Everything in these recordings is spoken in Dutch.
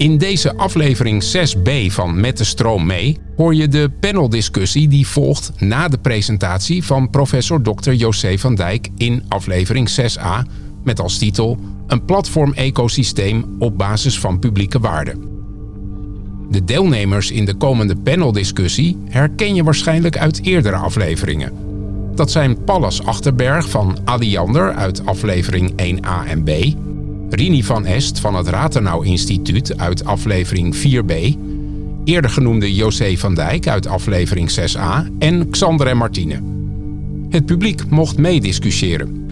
In deze aflevering 6b van Met de Stroom mee hoor je de paneldiscussie die volgt na de presentatie van professor Dr. José van Dijck in aflevering 6a met als titel Een platform-ecosysteem op basis van publieke waarden. De deelnemers in de komende paneldiscussie herken je waarschijnlijk uit eerdere afleveringen. Dat zijn Pallas Achterberg van Alliander uit aflevering 1a en b, Rinie van Est van het Rathenau Instituut uit aflevering 4b, eerder genoemde José van Dijck uit aflevering 6a en Xander en Martine. Het publiek mocht meediscussiëren.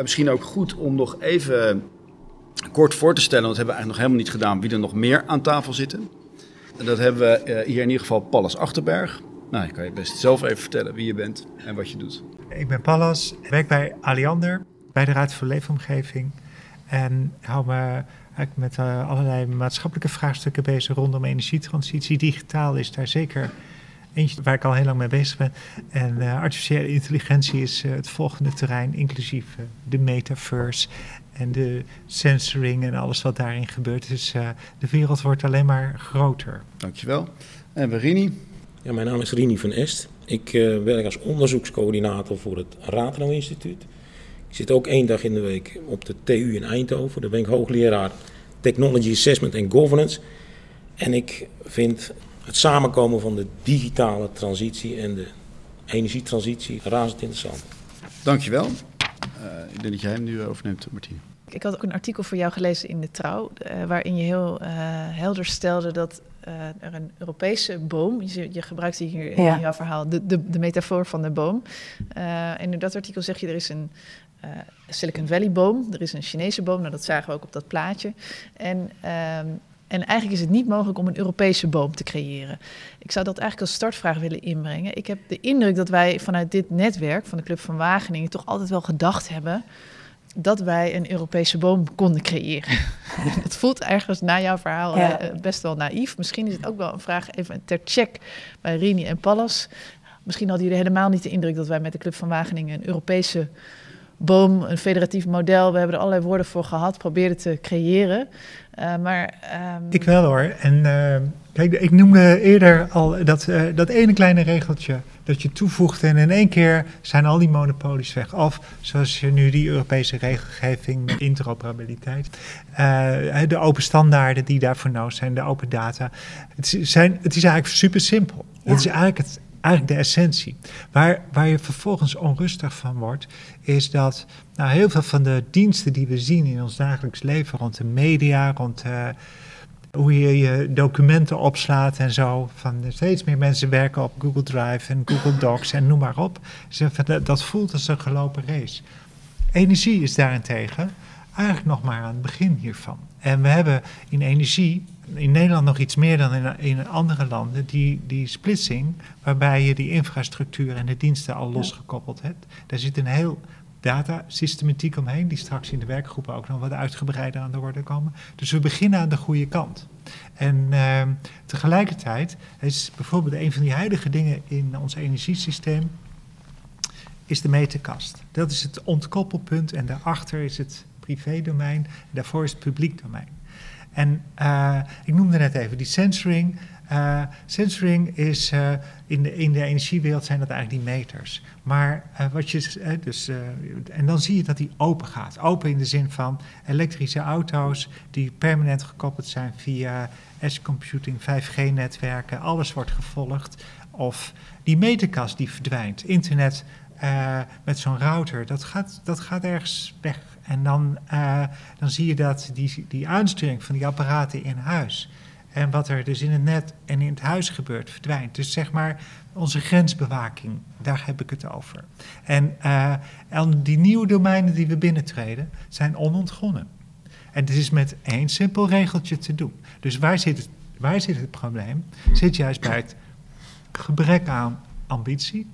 Misschien ook goed om nog even kort voor te stellen, want dat hebben we eigenlijk nog helemaal niet gedaan, wie er nog meer aan tafel zitten. En dat hebben we hier in ieder geval Pallas Achterberg. Nou, ik kan je best zelf even vertellen wie je bent en wat je doet. Ik ben Pallas, werk bij Alliander, bij de Raad voor Leefomgeving. En hou me met allerlei maatschappelijke vraagstukken bezig rondom energietransitie. Digitaal is daar zeker eentje waar ik al heel lang mee bezig ben. En artificiële intelligentie is het volgende terrein, inclusief de metaverse en de sensoring en alles wat daarin gebeurt. Dus de wereld wordt alleen maar groter. Dankjewel. En we Rinie. Ja, mijn naam is Rinie van Est. Ik werk als onderzoekscoördinator voor het RADO Instituut. Ik zit ook 1 dag in de week op de TU in Eindhoven. Daar ben ik hoogleraar Technology Assessment and Governance. En ik vind het samenkomen van de digitale transitie en de energietransitie razend interessant. Dankjewel. Ik denk dat jij hem nu overneemt, Martine. Ik had ook een artikel voor jou gelezen in de Trouw, waarin je heel helder stelde dat er een Europese boom, je gebruikt hier in jouw verhaal de metafoor van de boom. En in dat artikel zeg je, er is een Silicon Valley boom, er is een Chinese boom, nou dat zagen we ook op dat plaatje. En eigenlijk is het niet mogelijk om een Europese boom te creëren. Ik zou dat eigenlijk als startvraag willen inbrengen. Ik heb de indruk dat wij vanuit dit netwerk van de Club van Wageningen toch altijd wel gedacht hebben dat wij een Europese boom konden creëren. Dat voelt ergens na jouw verhaal best wel naïef. Misschien is het ook wel een vraag even ter check bij Rinie en Pallas. Misschien hadden jullie helemaal niet de indruk dat wij met de Club van Wageningen een Europese boom, een federatief model, we hebben er allerlei woorden voor gehad, probeerden te creëren. Ik wel hoor. En kijk, ik noemde eerder al dat ene kleine regeltje dat je toevoegt en in één keer zijn al die monopolies weg. Of zoals je nu die Europese regelgeving met interoperabiliteit, de open standaarden die daarvoor nodig zijn, de open data. Het is eigenlijk super simpel. Ja. Het is eigenlijk de essentie. Waar je vervolgens onrustig van wordt, is dat heel veel van de diensten die we zien in ons dagelijks leven, rond de media, rond hoe je je documenten opslaat en zo. Van steeds meer mensen werken op Google Drive en Google Docs en noem maar op. Dat voelt als een gelopen race. Energie is daarentegen eigenlijk nog maar aan het begin hiervan. En we hebben in energie in Nederland nog iets meer dan in andere landen die splitsing, waarbij je die infrastructuur en de diensten al losgekoppeld hebt. Daar zit een heel datasystematiek omheen, die straks in de werkgroepen ook nog wat uitgebreider aan de orde komen. Dus we beginnen aan de goede kant. En tegelijkertijd is bijvoorbeeld een van die huidige dingen in ons energiesysteem is de meterkast. Dat is het ontkoppelpunt en daarachter is het privédomein, daarvoor is het publiek domein. En ik noemde net even die sensoring. Sensoring is in de energiewereld zijn dat eigenlijk die meters. Maar en dan zie je dat die open gaat. Open in de zin van elektrische auto's die permanent gekoppeld zijn via edge computing, 5G-netwerken. Alles wordt gevolgd. Of die meterkast die verdwijnt. Internet met zo'n router, dat gaat ergens weg. En dan zie je dat die aansturing van die apparaten in huis en wat er dus in het net en in het huis gebeurt, verdwijnt. Dus zeg maar onze grensbewaking, daar heb ik het over. En die nieuwe domeinen die we binnentreden zijn onontgonnen. En dit is met één simpel regeltje te doen. Dus waar zit het probleem? Zit juist bij het gebrek aan ambitie,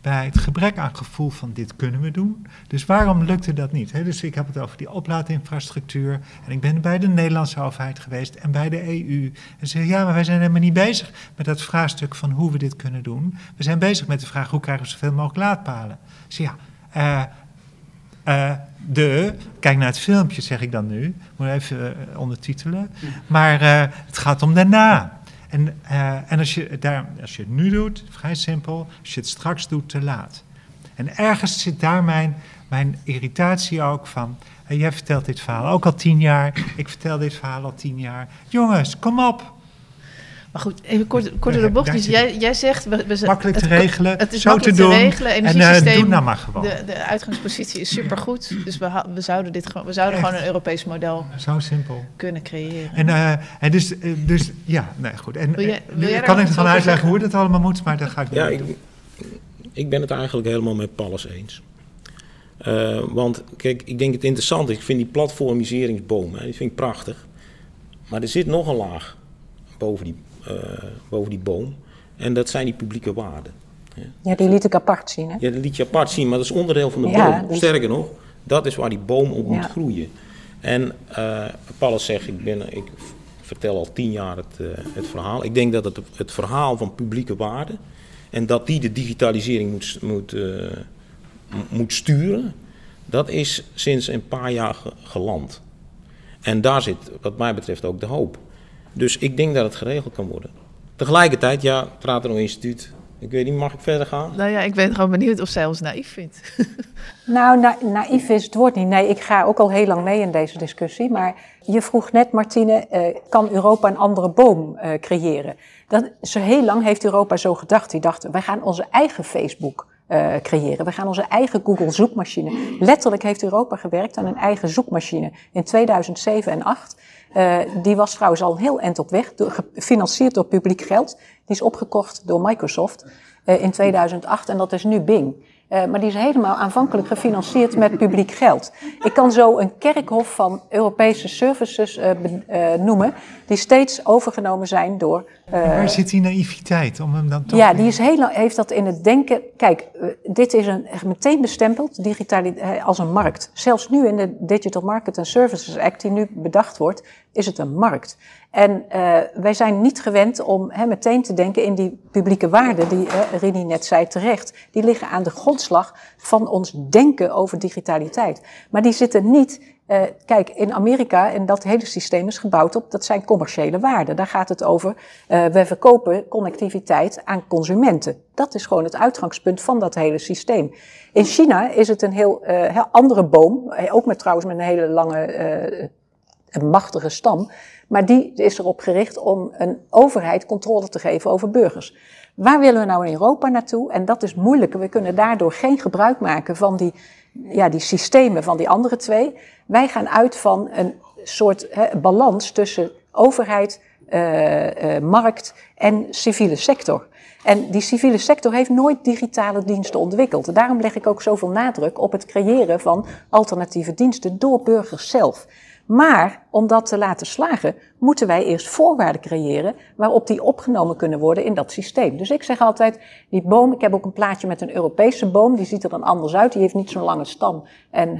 bij het gebrek aan het gevoel van dit kunnen we doen. Dus waarom lukte dat niet? Dus ik heb het over die oplaadinfrastructuur. En ik ben bij de Nederlandse overheid geweest en bij de EU. En ze zeggen, ja, maar wij zijn helemaal niet bezig met dat vraagstuk van hoe we dit kunnen doen. We zijn bezig met de vraag, hoe krijgen we zoveel mogelijk laadpalen? Dus ja, Kijk naar het filmpje, zeg ik dan nu. Moet even ondertitelen. Maar het gaat om daarna. En als je het nu doet, vrij simpel. Als je het straks doet, te laat. En ergens zit daar mijn irritatie ook van... Jij vertelt dit verhaal ook al 10 jaar. Ik vertel dit verhaal al 10 jaar. Jongens, kom op. Maar goed, even kort door de bocht. Dus jij zegt... makkelijk te regelen, het is zo te doen. Energiesysteem, doe nou maar gewoon. De uitgangspositie is supergoed. Dus we zouden gewoon een Europees model zo simpel kunnen creëren. En dus ja, nee, goed. En wil jij kan ik ervan uitleggen hoe dat allemaal moet, maar dat ga ik niet doen. Ik ben het eigenlijk helemaal met Pallas eens. Want kijk, ik denk het interessant is, ik vind die platformiseringsboom, die vind ik prachtig. Maar er zit nog een laag boven die boom. En dat zijn die publieke waarden. Ja, die liet ik apart zien. Hè? Ja, die liet je apart zien, maar dat is onderdeel van de boom. Ja, dus... Sterker nog, dat is waar die boom op moet groeien. En Pallas zegt, ik vertel al 10 jaar het verhaal. Ik denk dat het verhaal van publieke waarden en dat die de digitalisering moet sturen, dat is sinds een paar jaar geland. En daar zit, wat mij betreft, ook de hoop. Dus ik denk dat het geregeld kan worden. Tegelijkertijd, het RADO Instituut, ik weet niet, mag ik verder gaan? Nou ja, ik ben gewoon benieuwd of zij ons naïef vindt. Nou, naïef is het woord niet. Nee, ik ga ook al heel lang mee in deze discussie. Maar je vroeg net, Martine, kan Europa een andere boom creëren? Zo heel lang heeft Europa zo gedacht. Die dachten, wij gaan onze eigen Facebook creëren. We gaan onze eigen Google zoekmachine. Letterlijk heeft Europa gewerkt aan een eigen zoekmachine in 2007 en 2008. Die was trouwens al een heel eind op weg, gefinancierd door publiek geld. Die is opgekocht door Microsoft in 2008 en dat is nu Bing. Maar die is helemaal aanvankelijk gefinancierd met publiek geld. Ik kan zo een kerkhof van Europese services noemen, die steeds overgenomen zijn door... Waar zit die naïviteit om hem dan toch... Ja, die is heeft dat in het denken... Kijk, dit is meteen bestempeld als een markt. Zelfs nu in de Digital Markets and Services Act, die nu bedacht wordt, is het een markt. En wij zijn niet gewend om meteen te denken in die publieke waarden die Rinie net zei terecht. Die liggen aan de grondslag van ons denken over digitaliteit. Maar die zitten niet... Kijk, in Amerika, en dat hele systeem is gebouwd op, dat zijn commerciële waarden. Daar gaat het over, we verkopen connectiviteit aan consumenten. Dat is gewoon het uitgangspunt van dat hele systeem. In China is het een heel andere boom, ook trouwens met een hele lange... Een machtige stam, maar die is erop gericht om een overheid controle te geven over burgers. Waar willen we nou in Europa naartoe? En dat is moeilijk. We kunnen daardoor geen gebruik maken van die systemen van die andere twee. Wij gaan uit van een soort balans tussen overheid, markt en civiele sector. En die civiele sector heeft nooit digitale diensten ontwikkeld. Daarom leg ik ook zoveel nadruk op het creëren van alternatieve diensten door burgers zelf. Maar om dat te laten slagen, moeten wij eerst voorwaarden creëren waarop die opgenomen kunnen worden in dat systeem. Dus ik zeg altijd, die boom, ik heb ook een plaatje met een Europese boom, die ziet er dan anders uit, die heeft niet zo'n lange stam en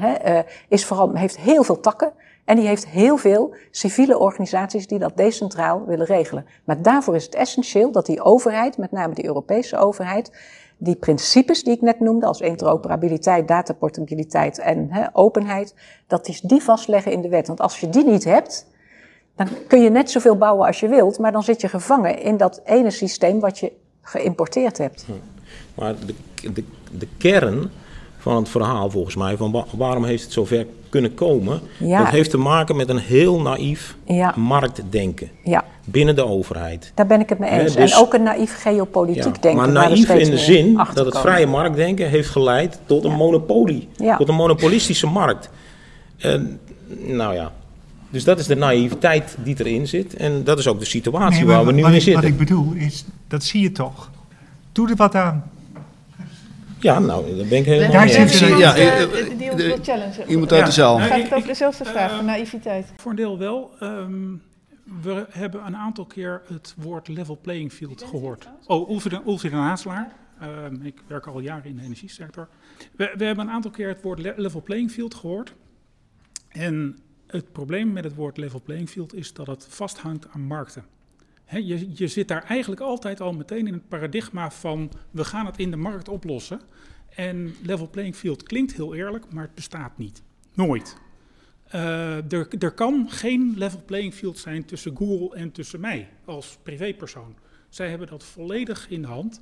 heeft heel veel takken. En die heeft heel veel civiele organisaties die dat decentraal willen regelen. Maar daarvoor is het essentieel dat die overheid, met name de Europese overheid, die principes die ik net noemde als interoperabiliteit, dataportabiliteit en openheid, dat is die vastleggen in de wet. Want als je die niet hebt, dan kun je net zoveel bouwen als je wilt, maar dan zit je gevangen in dat ene systeem wat je geïmporteerd hebt. Maar de kern van het verhaal volgens mij, van waarom heeft het zover kunnen komen, dat heeft te maken met een heel naïef marktdenken binnen de overheid. Daar ben ik het mee eens. Dus, en ook een naïef geopolitiek denken. Maar naïef in de zin dat het vrije marktdenken heeft geleid tot een monopolie, tot een monopolistische markt. Dus dat is de naïviteit die erin zit en dat is ook de situatie waar we nu in zitten. Wat ik bedoel is, dat zie je toch, doe er wat aan. Ja, nou, daar ben ik helemaal mee eens. Die challenge. Iemand uit de zaal. Ga ik over dezelfde vraag van naïviteit? Voor een deel wel. We hebben een aantal keer het woord level playing field gehoord. Olivier van Hazelaar. Ik werk al jaren in de energiesector. We hebben een aantal keer het woord level playing field gehoord. En het probleem met het woord level playing field is dat het vasthangt aan markten. He, je zit daar eigenlijk altijd al meteen in het paradigma van we gaan het in de markt oplossen. En level playing field klinkt heel eerlijk, maar het bestaat niet. Nooit. Er kan geen level playing field zijn tussen Google en tussen mij als privépersoon. Zij hebben dat volledig in de hand.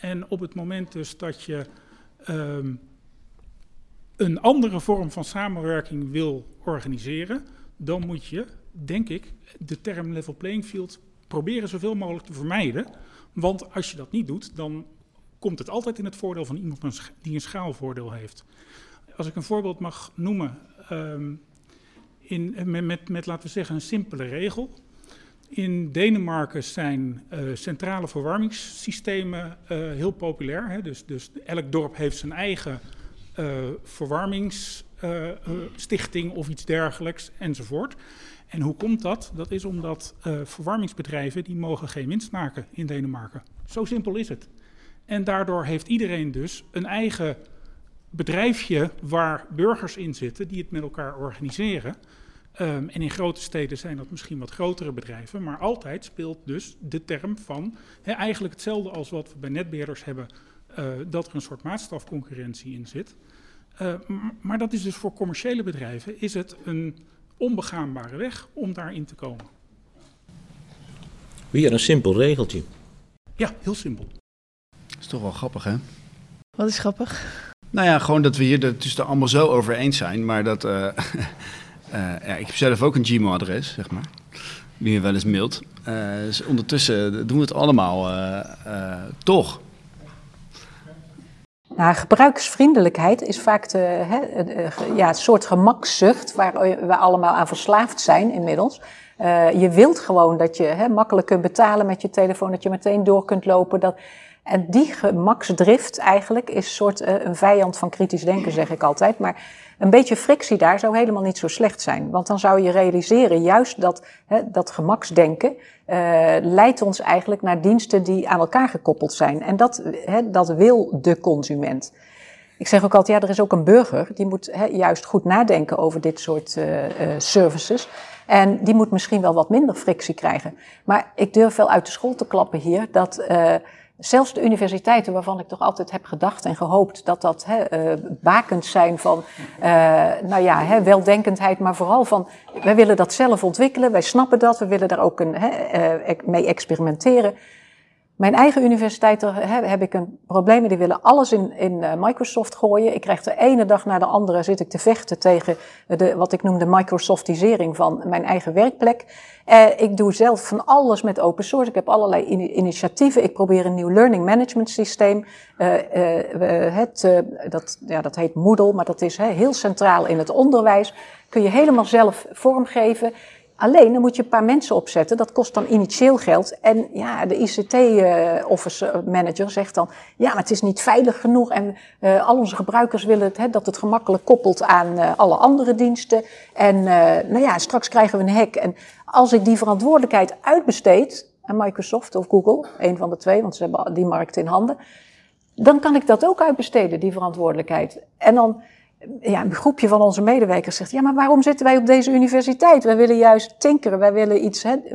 En op het moment dus dat je een andere vorm van samenwerking wil organiseren, dan moet je, denk ik, de term level playing field proberen zoveel mogelijk te vermijden. Want als je dat niet doet, dan komt het altijd in het voordeel van iemand die een schaalvoordeel heeft. Als ik een voorbeeld mag noemen, laten we zeggen, een simpele regel. In Denemarken zijn centrale verwarmingssystemen heel populair. Hè? Dus elk dorp heeft zijn eigen verwarmingsstichting of iets dergelijks enzovoort. En hoe komt dat? Dat is omdat verwarmingsbedrijven die mogen geen winst maken in Denemarken. Zo simpel is het. En daardoor heeft iedereen dus een eigen bedrijfje waar burgers in zitten die het met elkaar organiseren. En in grote steden zijn dat misschien wat grotere bedrijven, maar altijd speelt dus de term van eigenlijk hetzelfde als wat we bij netbeheerders hebben, dat er een soort maatstafconcurrentie in zit. Maar dat is dus voor commerciële bedrijven is het een onbegaanbare weg om daarin te komen. Weer een simpel regeltje. Ja, heel simpel. Dat is toch wel grappig, hè? Wat is grappig? Nou ja, gewoon dat we hier dus er allemaal zo over eens zijn, maar dat... ja, ik heb zelf ook een Gmail-adres, zeg maar, die je wel eens mailt. Dus ondertussen doen we het allemaal toch. Nou, gebruiksvriendelijkheid is vaak het soort gemakszucht waar we allemaal aan verslaafd zijn inmiddels. Je wilt gewoon dat je makkelijk kunt betalen met je telefoon, dat je meteen door kunt lopen. En die gemaksdrift eigenlijk is soort een vijand van kritisch denken, zeg ik altijd. Maar een beetje frictie daar zou helemaal niet zo slecht zijn. Want dan zou je realiseren juist dat dat gemaksdenken leidt ons eigenlijk naar diensten die aan elkaar gekoppeld zijn. En dat wil de consument. Ik zeg ook altijd, er is ook een burger. Die moet juist goed nadenken over dit soort services. En die moet misschien wel wat minder frictie krijgen. Maar ik durf wel uit de school te klappen hier dat... Zelfs de universiteiten, waarvan ik toch altijd heb gedacht en gehoopt dat bakens zijn van, weldenkendheid, maar vooral van, wij willen dat zelf ontwikkelen, wij snappen dat, we willen daar ook mee experimenteren. Mijn eigen universiteit, daar heb ik een probleem, die willen alles in Microsoft gooien. Ik krijg de ene dag na de andere zit ik te vechten tegen wat ik noem de Microsoftisering van mijn eigen werkplek. Ik doe zelf van alles met open source. Ik heb allerlei initiatieven. Ik probeer een nieuw learning management systeem. Dat heet Moodle, maar dat is heel centraal in het onderwijs. Kun je helemaal zelf vormgeven. Alleen, dan moet je een paar mensen opzetten. Dat kost dan initieel geld. En ja, de ICT-office manager zegt dan... ja, maar het is niet veilig genoeg. En al onze gebruikers willen dat het gemakkelijk koppelt aan alle andere diensten. En straks krijgen we een hack. En als ik die verantwoordelijkheid uitbesteed aan Microsoft of Google... een van de twee, want ze hebben die markt in handen... dan kan ik dat ook uitbesteden, die verantwoordelijkheid. En dan... Ja, een groepje van onze medewerkers zegt... ja, maar waarom zitten wij op deze universiteit? Wij willen juist tinkeren,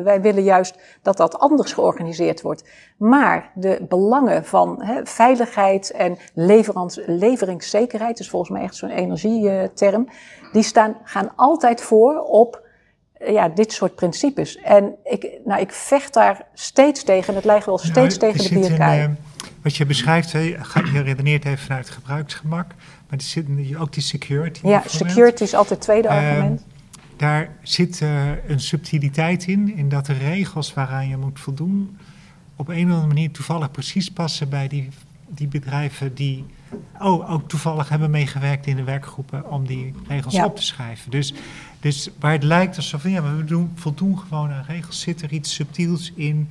wij willen juist dat anders georganiseerd wordt. Maar de belangen van veiligheid en leveringszekerheid... is volgens mij echt zo'n energieterm... die gaan altijd voor op dit soort principes. En ik vecht daar steeds tegen. Het lijkt wel steeds tegen de bierkaai. Wat je beschrijft, je redeneert even vanuit gebruiksgemak... Maar er zit ook die security. Ja, security is altijd het tweede argument. Daar zit een subtiliteit in dat de regels waaraan je moet voldoen... op een of andere manier toevallig precies passen bij die bedrijven... die ook toevallig hebben meegewerkt in de werkgroepen om die regels op te schrijven. Dus waar het lijkt alsof we voldoen gewoon aan regels... zit er iets subtiels in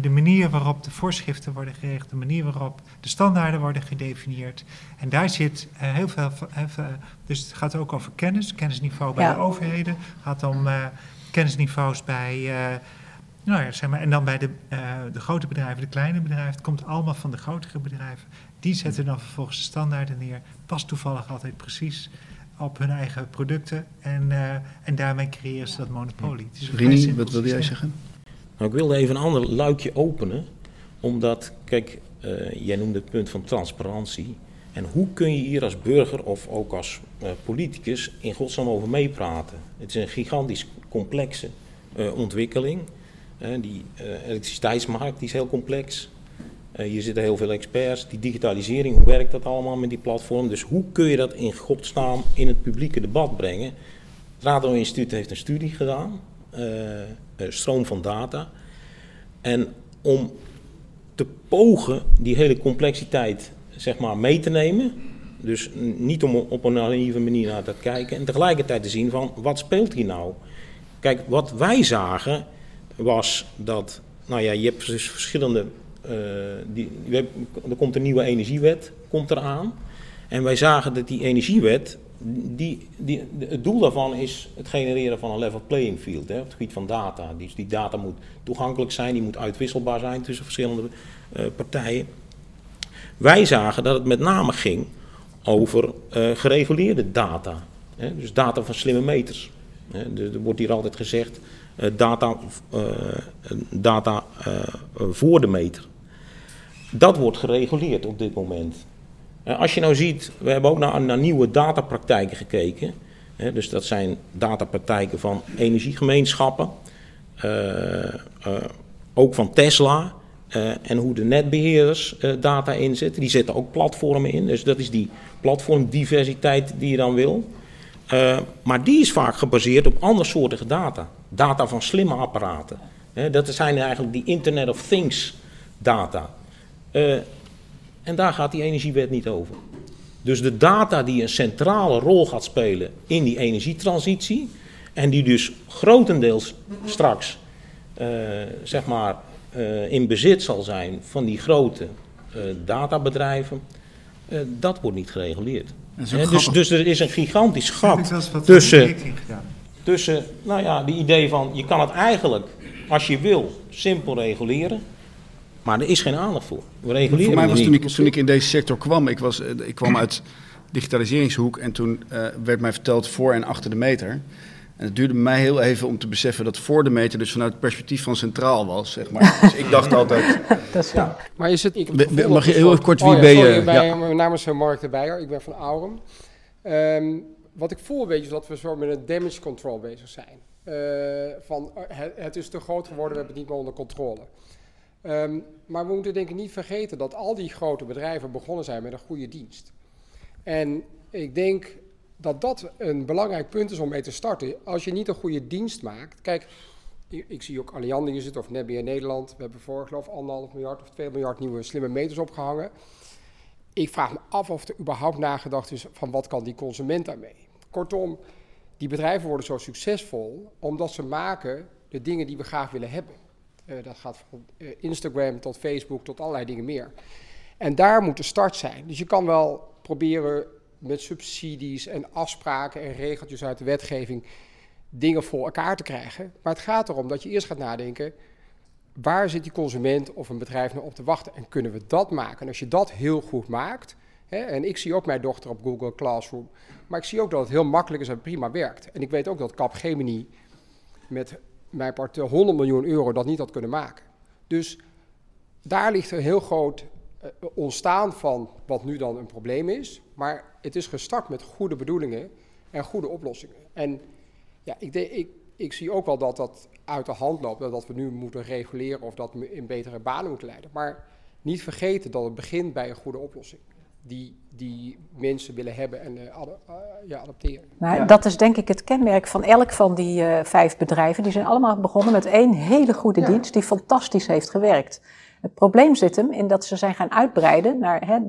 de manier waarop de voorschriften worden geregeld... de manier waarop de standaarden worden gedefinieerd. En daar zit heel veel... Dus het gaat ook over kennisniveau bij de overheden. Het gaat om kennisniveaus bij... en dan bij de grote bedrijven, de kleine bedrijven. Het komt allemaal van de grotere bedrijven. Die zetten dan vervolgens de standaarden neer. Pas toevallig altijd precies... op hun eigen producten. En daarmee creëren ze dat monopolie. Rinie, wat wilde jij zeggen? Nou, ik wilde even een ander luikje openen, omdat, kijk, jij noemde het punt van transparantie. En hoe kun je hier als burger of ook als politicus in godsnaam over meepraten? Het is een gigantisch complexe ontwikkeling. Die elektriciteitsmarkt die is heel complex. Hier zitten heel veel experts. Die digitalisering, hoe werkt dat allemaal met die platform? Dus hoe kun je dat in godsnaam in het publieke debat brengen? Het RADO-instituut heeft een studie gedaan. Stroom van data. En om te pogen die hele complexiteit zeg maar mee te nemen. Dus niet om op een naïeve manier naar dat kijken. En tegelijkertijd te zien van, wat speelt hier nou? Kijk, wat wij zagen was dat, nou ja, je hebt dus verschillende... Er komt een nieuwe energiewet, komt eraan. En wij zagen dat die energiewet, het doel daarvan is het genereren van een level playing field. Hè, op het gebied van data. Dus die data moet toegankelijk zijn, die moet uitwisselbaar zijn tussen verschillende partijen. Wij zagen dat het met name ging over gereguleerde data. Hè, dus data van slimme meters. Hè, er wordt hier altijd gezegd, data voor de meter. Dat wordt gereguleerd op dit moment. Als je nou ziet, we hebben ook naar nieuwe datapraktijken gekeken. Dus dat zijn datapraktijken van energiegemeenschappen. Ook van Tesla. En hoe de netbeheerders data inzetten. Die zetten ook platformen in. Dus dat is die platformdiversiteit die je dan wil. Maar die is vaak gebaseerd op andersoortige data. Data van slimme apparaten. Dat zijn eigenlijk die Internet of Things data. En daar gaat die energiewet niet over. Dus de data die een centrale rol gaat spelen in die energietransitie. En die dus grotendeels straks in bezit zal zijn van die grote databedrijven. Dat wordt niet gereguleerd. Dus er is een gigantisch gat tussen nou ja, die idee van je kan het eigenlijk als je wil simpel reguleren. Maar er is geen aandacht voor. We reguleren voor mij was toen ik in deze sector kwam, ik kwam uit digitaliseringshoek en toen werd mij verteld voor en achter de meter. En het duurde mij heel even om te beseffen dat voor de meter dus vanuit het perspectief van centraal was, zeg maar. Dus ik dacht altijd... Dat is ja. Maar is het... Mag je heel soort, kort, wie ben je? Mijn naam is Mark de Weijer, ik ben van Aurum. Wat ik voel een beetje is dat we zo met een damage control bezig zijn. Het is te groot geworden, we hebben het niet meer onder controle. Maar we moeten denk ik niet vergeten dat al die grote bedrijven begonnen zijn met een goede dienst. En ik denk dat een belangrijk punt is om mee te starten. Als je niet een goede dienst maakt. Kijk, ik zie ook Alliander hier zitten of Netbeheer Nederland. We hebben voor geloof 1,5 miljard of 2 miljard nieuwe slimme meters opgehangen. Ik vraag me af of er überhaupt nagedacht is van wat kan die consument daarmee. Kortom, die bedrijven worden zo succesvol omdat ze maken de dingen die we graag willen hebben. Dat gaat van Instagram tot Facebook tot allerlei dingen meer. En daar moet de start zijn. Dus je kan wel proberen met subsidies en afspraken en regeltjes uit de wetgeving dingen voor elkaar te krijgen. Maar het gaat erom dat je eerst gaat nadenken, waar zit die consument of een bedrijf nou op te wachten? En kunnen we dat maken? En als je dat heel goed maakt, hè, en ik zie ook mijn dochter op Google Classroom, maar ik zie ook dat het heel makkelijk is en prima werkt. En ik weet ook dat Capgemini met mijn part 100 miljoen euro dat niet had kunnen maken. Dus daar ligt een heel groot ontstaan van wat nu dan een probleem is. Maar het is gestart met goede bedoelingen en goede oplossingen. En ja, ik zie ook wel dat dat uit de hand loopt. Dat we nu moeten reguleren of dat we in betere banen moeten leiden. Maar niet vergeten dat het begint bij een goede oplossing. Die mensen willen hebben en adopteren. Nou, ja. Dat is denk ik het kenmerk van elk van die 5 bedrijven. Die zijn allemaal begonnen met 1 hele goede dienst die fantastisch heeft gewerkt. Het probleem zit hem in dat ze zijn gaan uitbreiden naar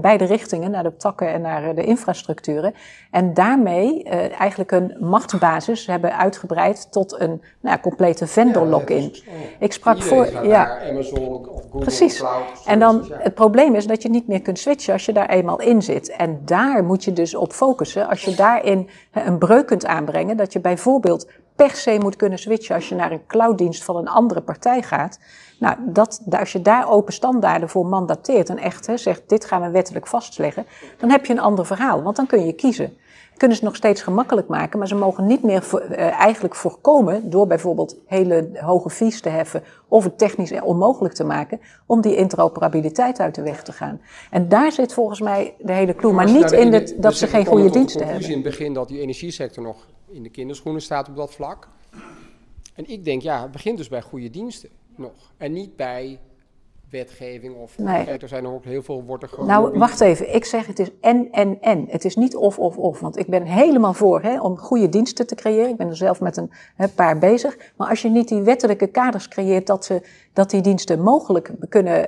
beide richtingen, naar de takken en naar de infrastructuren. En daarmee eigenlijk een machtsbasis hebben uitgebreid tot een complete vendor lock-in. Ik sprak voor... Amazon of Google. Precies. Cloud, en dan het probleem is dat je niet meer kunt switchen als je daar eenmaal in zit. En daar moet je dus op focussen. Als je daarin een breuk kunt aanbrengen, dat je bijvoorbeeld per se moet kunnen switchen als je naar een clouddienst van een andere partij gaat. Nou, als je daar open standaarden voor mandateert en echt zegt, dit gaan we wettelijk vastleggen, dan heb je een ander verhaal, want dan kun je kiezen. Kunnen ze nog steeds gemakkelijk maken, maar ze mogen niet meer eigenlijk voorkomen door bijvoorbeeld hele hoge fees te heffen of het technisch onmogelijk te maken om die interoperabiliteit uit de weg te gaan. En daar zit volgens mij de hele clue, maar niet in het dat ze geen goede diensten hebben. In het begin dat die energiesector nog in de kinderschoenen staat op dat vlak. En ik denk, ja, het begint dus bij goede diensten nog en niet bij wetgeving of... Nee. Kijk, er zijn ook heel veel wordt er gewoon... Nou, wacht even. Ik zeg het is en. Het is niet of. Want ik ben helemaal voor om goede diensten te creëren. Ik ben er zelf met een paar bezig. Maar als je niet die wettelijke kaders creëert dat die diensten mogelijk kunnen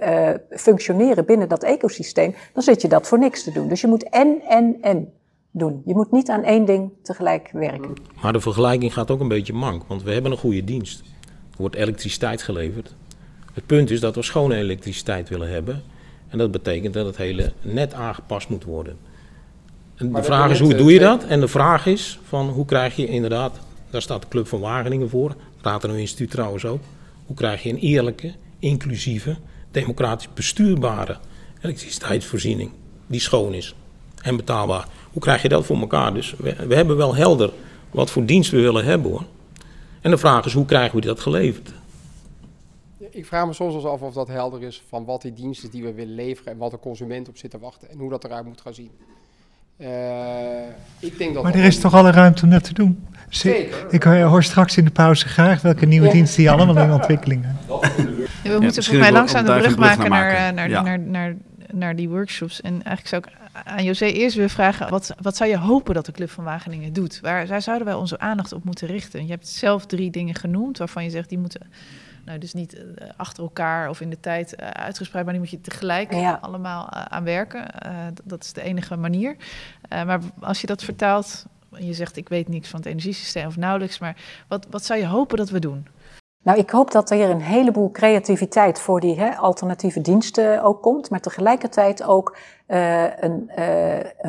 functioneren binnen dat ecosysteem, dan zit je dat voor niks te doen. Dus je moet en doen. Je moet niet aan één ding tegelijk werken. Maar de vergelijking gaat ook een beetje mank. Want we hebben een goede dienst. Er wordt elektriciteit geleverd. Het punt is dat we schone elektriciteit willen hebben. En dat betekent dat het hele net aangepast moet worden. En de vraag is, hoe doe je dat? En de vraag is, van hoe krijg je inderdaad... Daar staat de Club van Wageningen voor. Rathenau Instituut trouwens ook. Hoe krijg je een eerlijke, inclusieve, democratisch bestuurbare elektriciteitsvoorziening die schoon is en betaalbaar? Hoe krijg je dat voor elkaar? Dus we hebben wel helder wat voor dienst we willen hebben, hoor. En de vraag is, hoe krijgen we dat geleverd? Ik vraag me soms af of dat helder is van wat die diensten die we willen leveren en wat de consument op zit te wachten en hoe dat eruit moet gaan zien. Ik denk dat maar er is toch alle ruimte om dat te doen? Zeker. Ik hoor straks in de pauze graag welke nieuwe diensten die allemaal in ontwikkeling zijn. Ja, we moeten volgens mij langzaam de brug maken naar die workshops. En eigenlijk zou ik aan José eerst willen vragen, wat zou je hopen dat de Club van Wageningen doet? Waar zouden wij onze aandacht op moeten richten? Je hebt zelf 3 dingen genoemd waarvan je zegt die moeten... Nou, dus niet achter elkaar of in de tijd uitgespreid, maar die moet je tegelijk allemaal aan werken. Dat is de enige manier. Maar als je dat vertaalt, je zegt ik weet niks van het energiesysteem of nauwelijks, maar wat zou je hopen dat we doen? Nou, ik hoop dat er hier een heleboel creativiteit voor die alternatieve diensten ook komt, maar tegelijkertijd ook een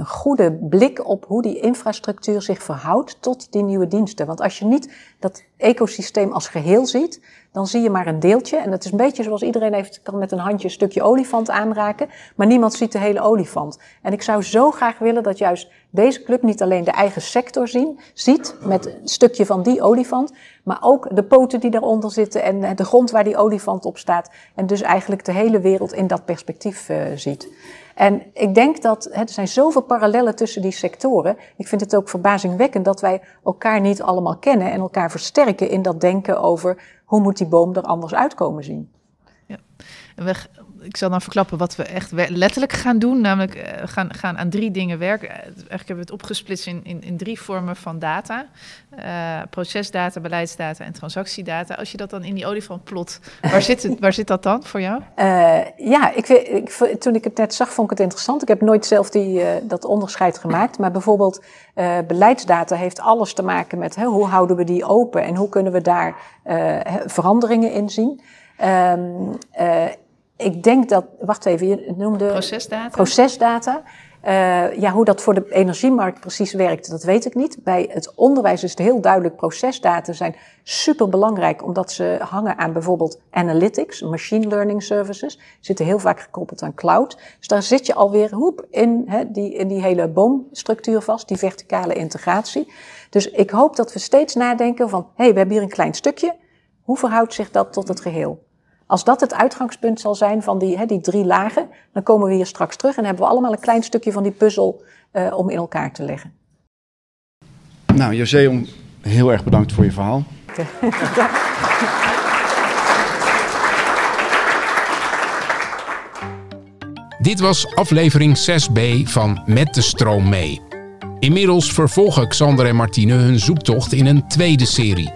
goede blik op hoe die infrastructuur zich verhoudt tot die nieuwe diensten. Want als je niet dat ecosysteem als geheel ziet, dan zie je maar een deeltje. En dat is een beetje zoals iedereen kan met een handje een stukje olifant aanraken, maar niemand ziet de hele olifant. En ik zou zo graag willen dat juist deze club niet alleen de eigen sector ziet, met een stukje van die olifant, maar ook de poten die daaronder zitten en de grond waar die olifant op staat. En dus eigenlijk de hele wereld in dat perspectief ziet. En ik denk dat er zijn zoveel parallellen tussen die sectoren. Ik vind het ook verbazingwekkend dat wij elkaar niet allemaal kennen en elkaar versterken in dat denken over hoe moet die boom er anders uitkomen zien. Ja. En ik zal dan verklappen wat we echt letterlijk gaan doen. Namelijk gaan aan 3 dingen werken. Eigenlijk hebben we het opgesplitst in 3 vormen van data. Procesdata, beleidsdata en transactiedata. Als je dat dan in die olifant plot, waar zit dat dan voor jou? Toen ik het net zag, vond ik het interessant. Ik heb nooit zelf dat onderscheid gemaakt. Maar bijvoorbeeld beleidsdata heeft alles te maken met hoe houden we die open en hoe kunnen we daar veranderingen in zien. Ik denk dat, wacht even, je noemde... Procesdata. Hoe dat voor de energiemarkt precies werkt, dat weet ik niet. Bij het onderwijs is het heel duidelijk, procesdata zijn superbelangrijk, omdat ze hangen aan bijvoorbeeld analytics, machine learning services, zitten heel vaak gekoppeld aan cloud. Dus daar zit je alweer in die hele boomstructuur vast, die verticale integratie. Dus ik hoop dat we steeds nadenken van, we hebben hier een klein stukje, hoe verhoudt zich dat tot het geheel? Als dat het uitgangspunt zal zijn van die 3 lagen, dan komen we hier straks terug en hebben we allemaal een klein stukje van die puzzel om in elkaar te leggen. Nou, José, heel erg bedankt voor je verhaal. Ja. Dit was aflevering 6b van Met de Stroom mee. Inmiddels vervolgen Xander en Martine hun zoektocht in een tweede serie.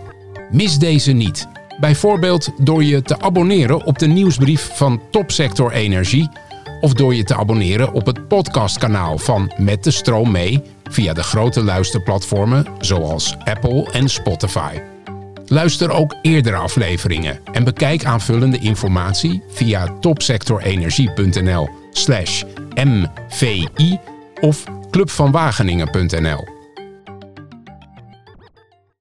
Mis deze niet. Bijvoorbeeld door je te abonneren op de nieuwsbrief van Topsector Energie of door je te abonneren op het podcastkanaal van Met de Stroom mee via de grote luisterplatformen zoals Apple en Spotify. Luister ook eerdere afleveringen en bekijk aanvullende informatie via topsectorenergie.nl/mvi of clubvanwageningen.nl.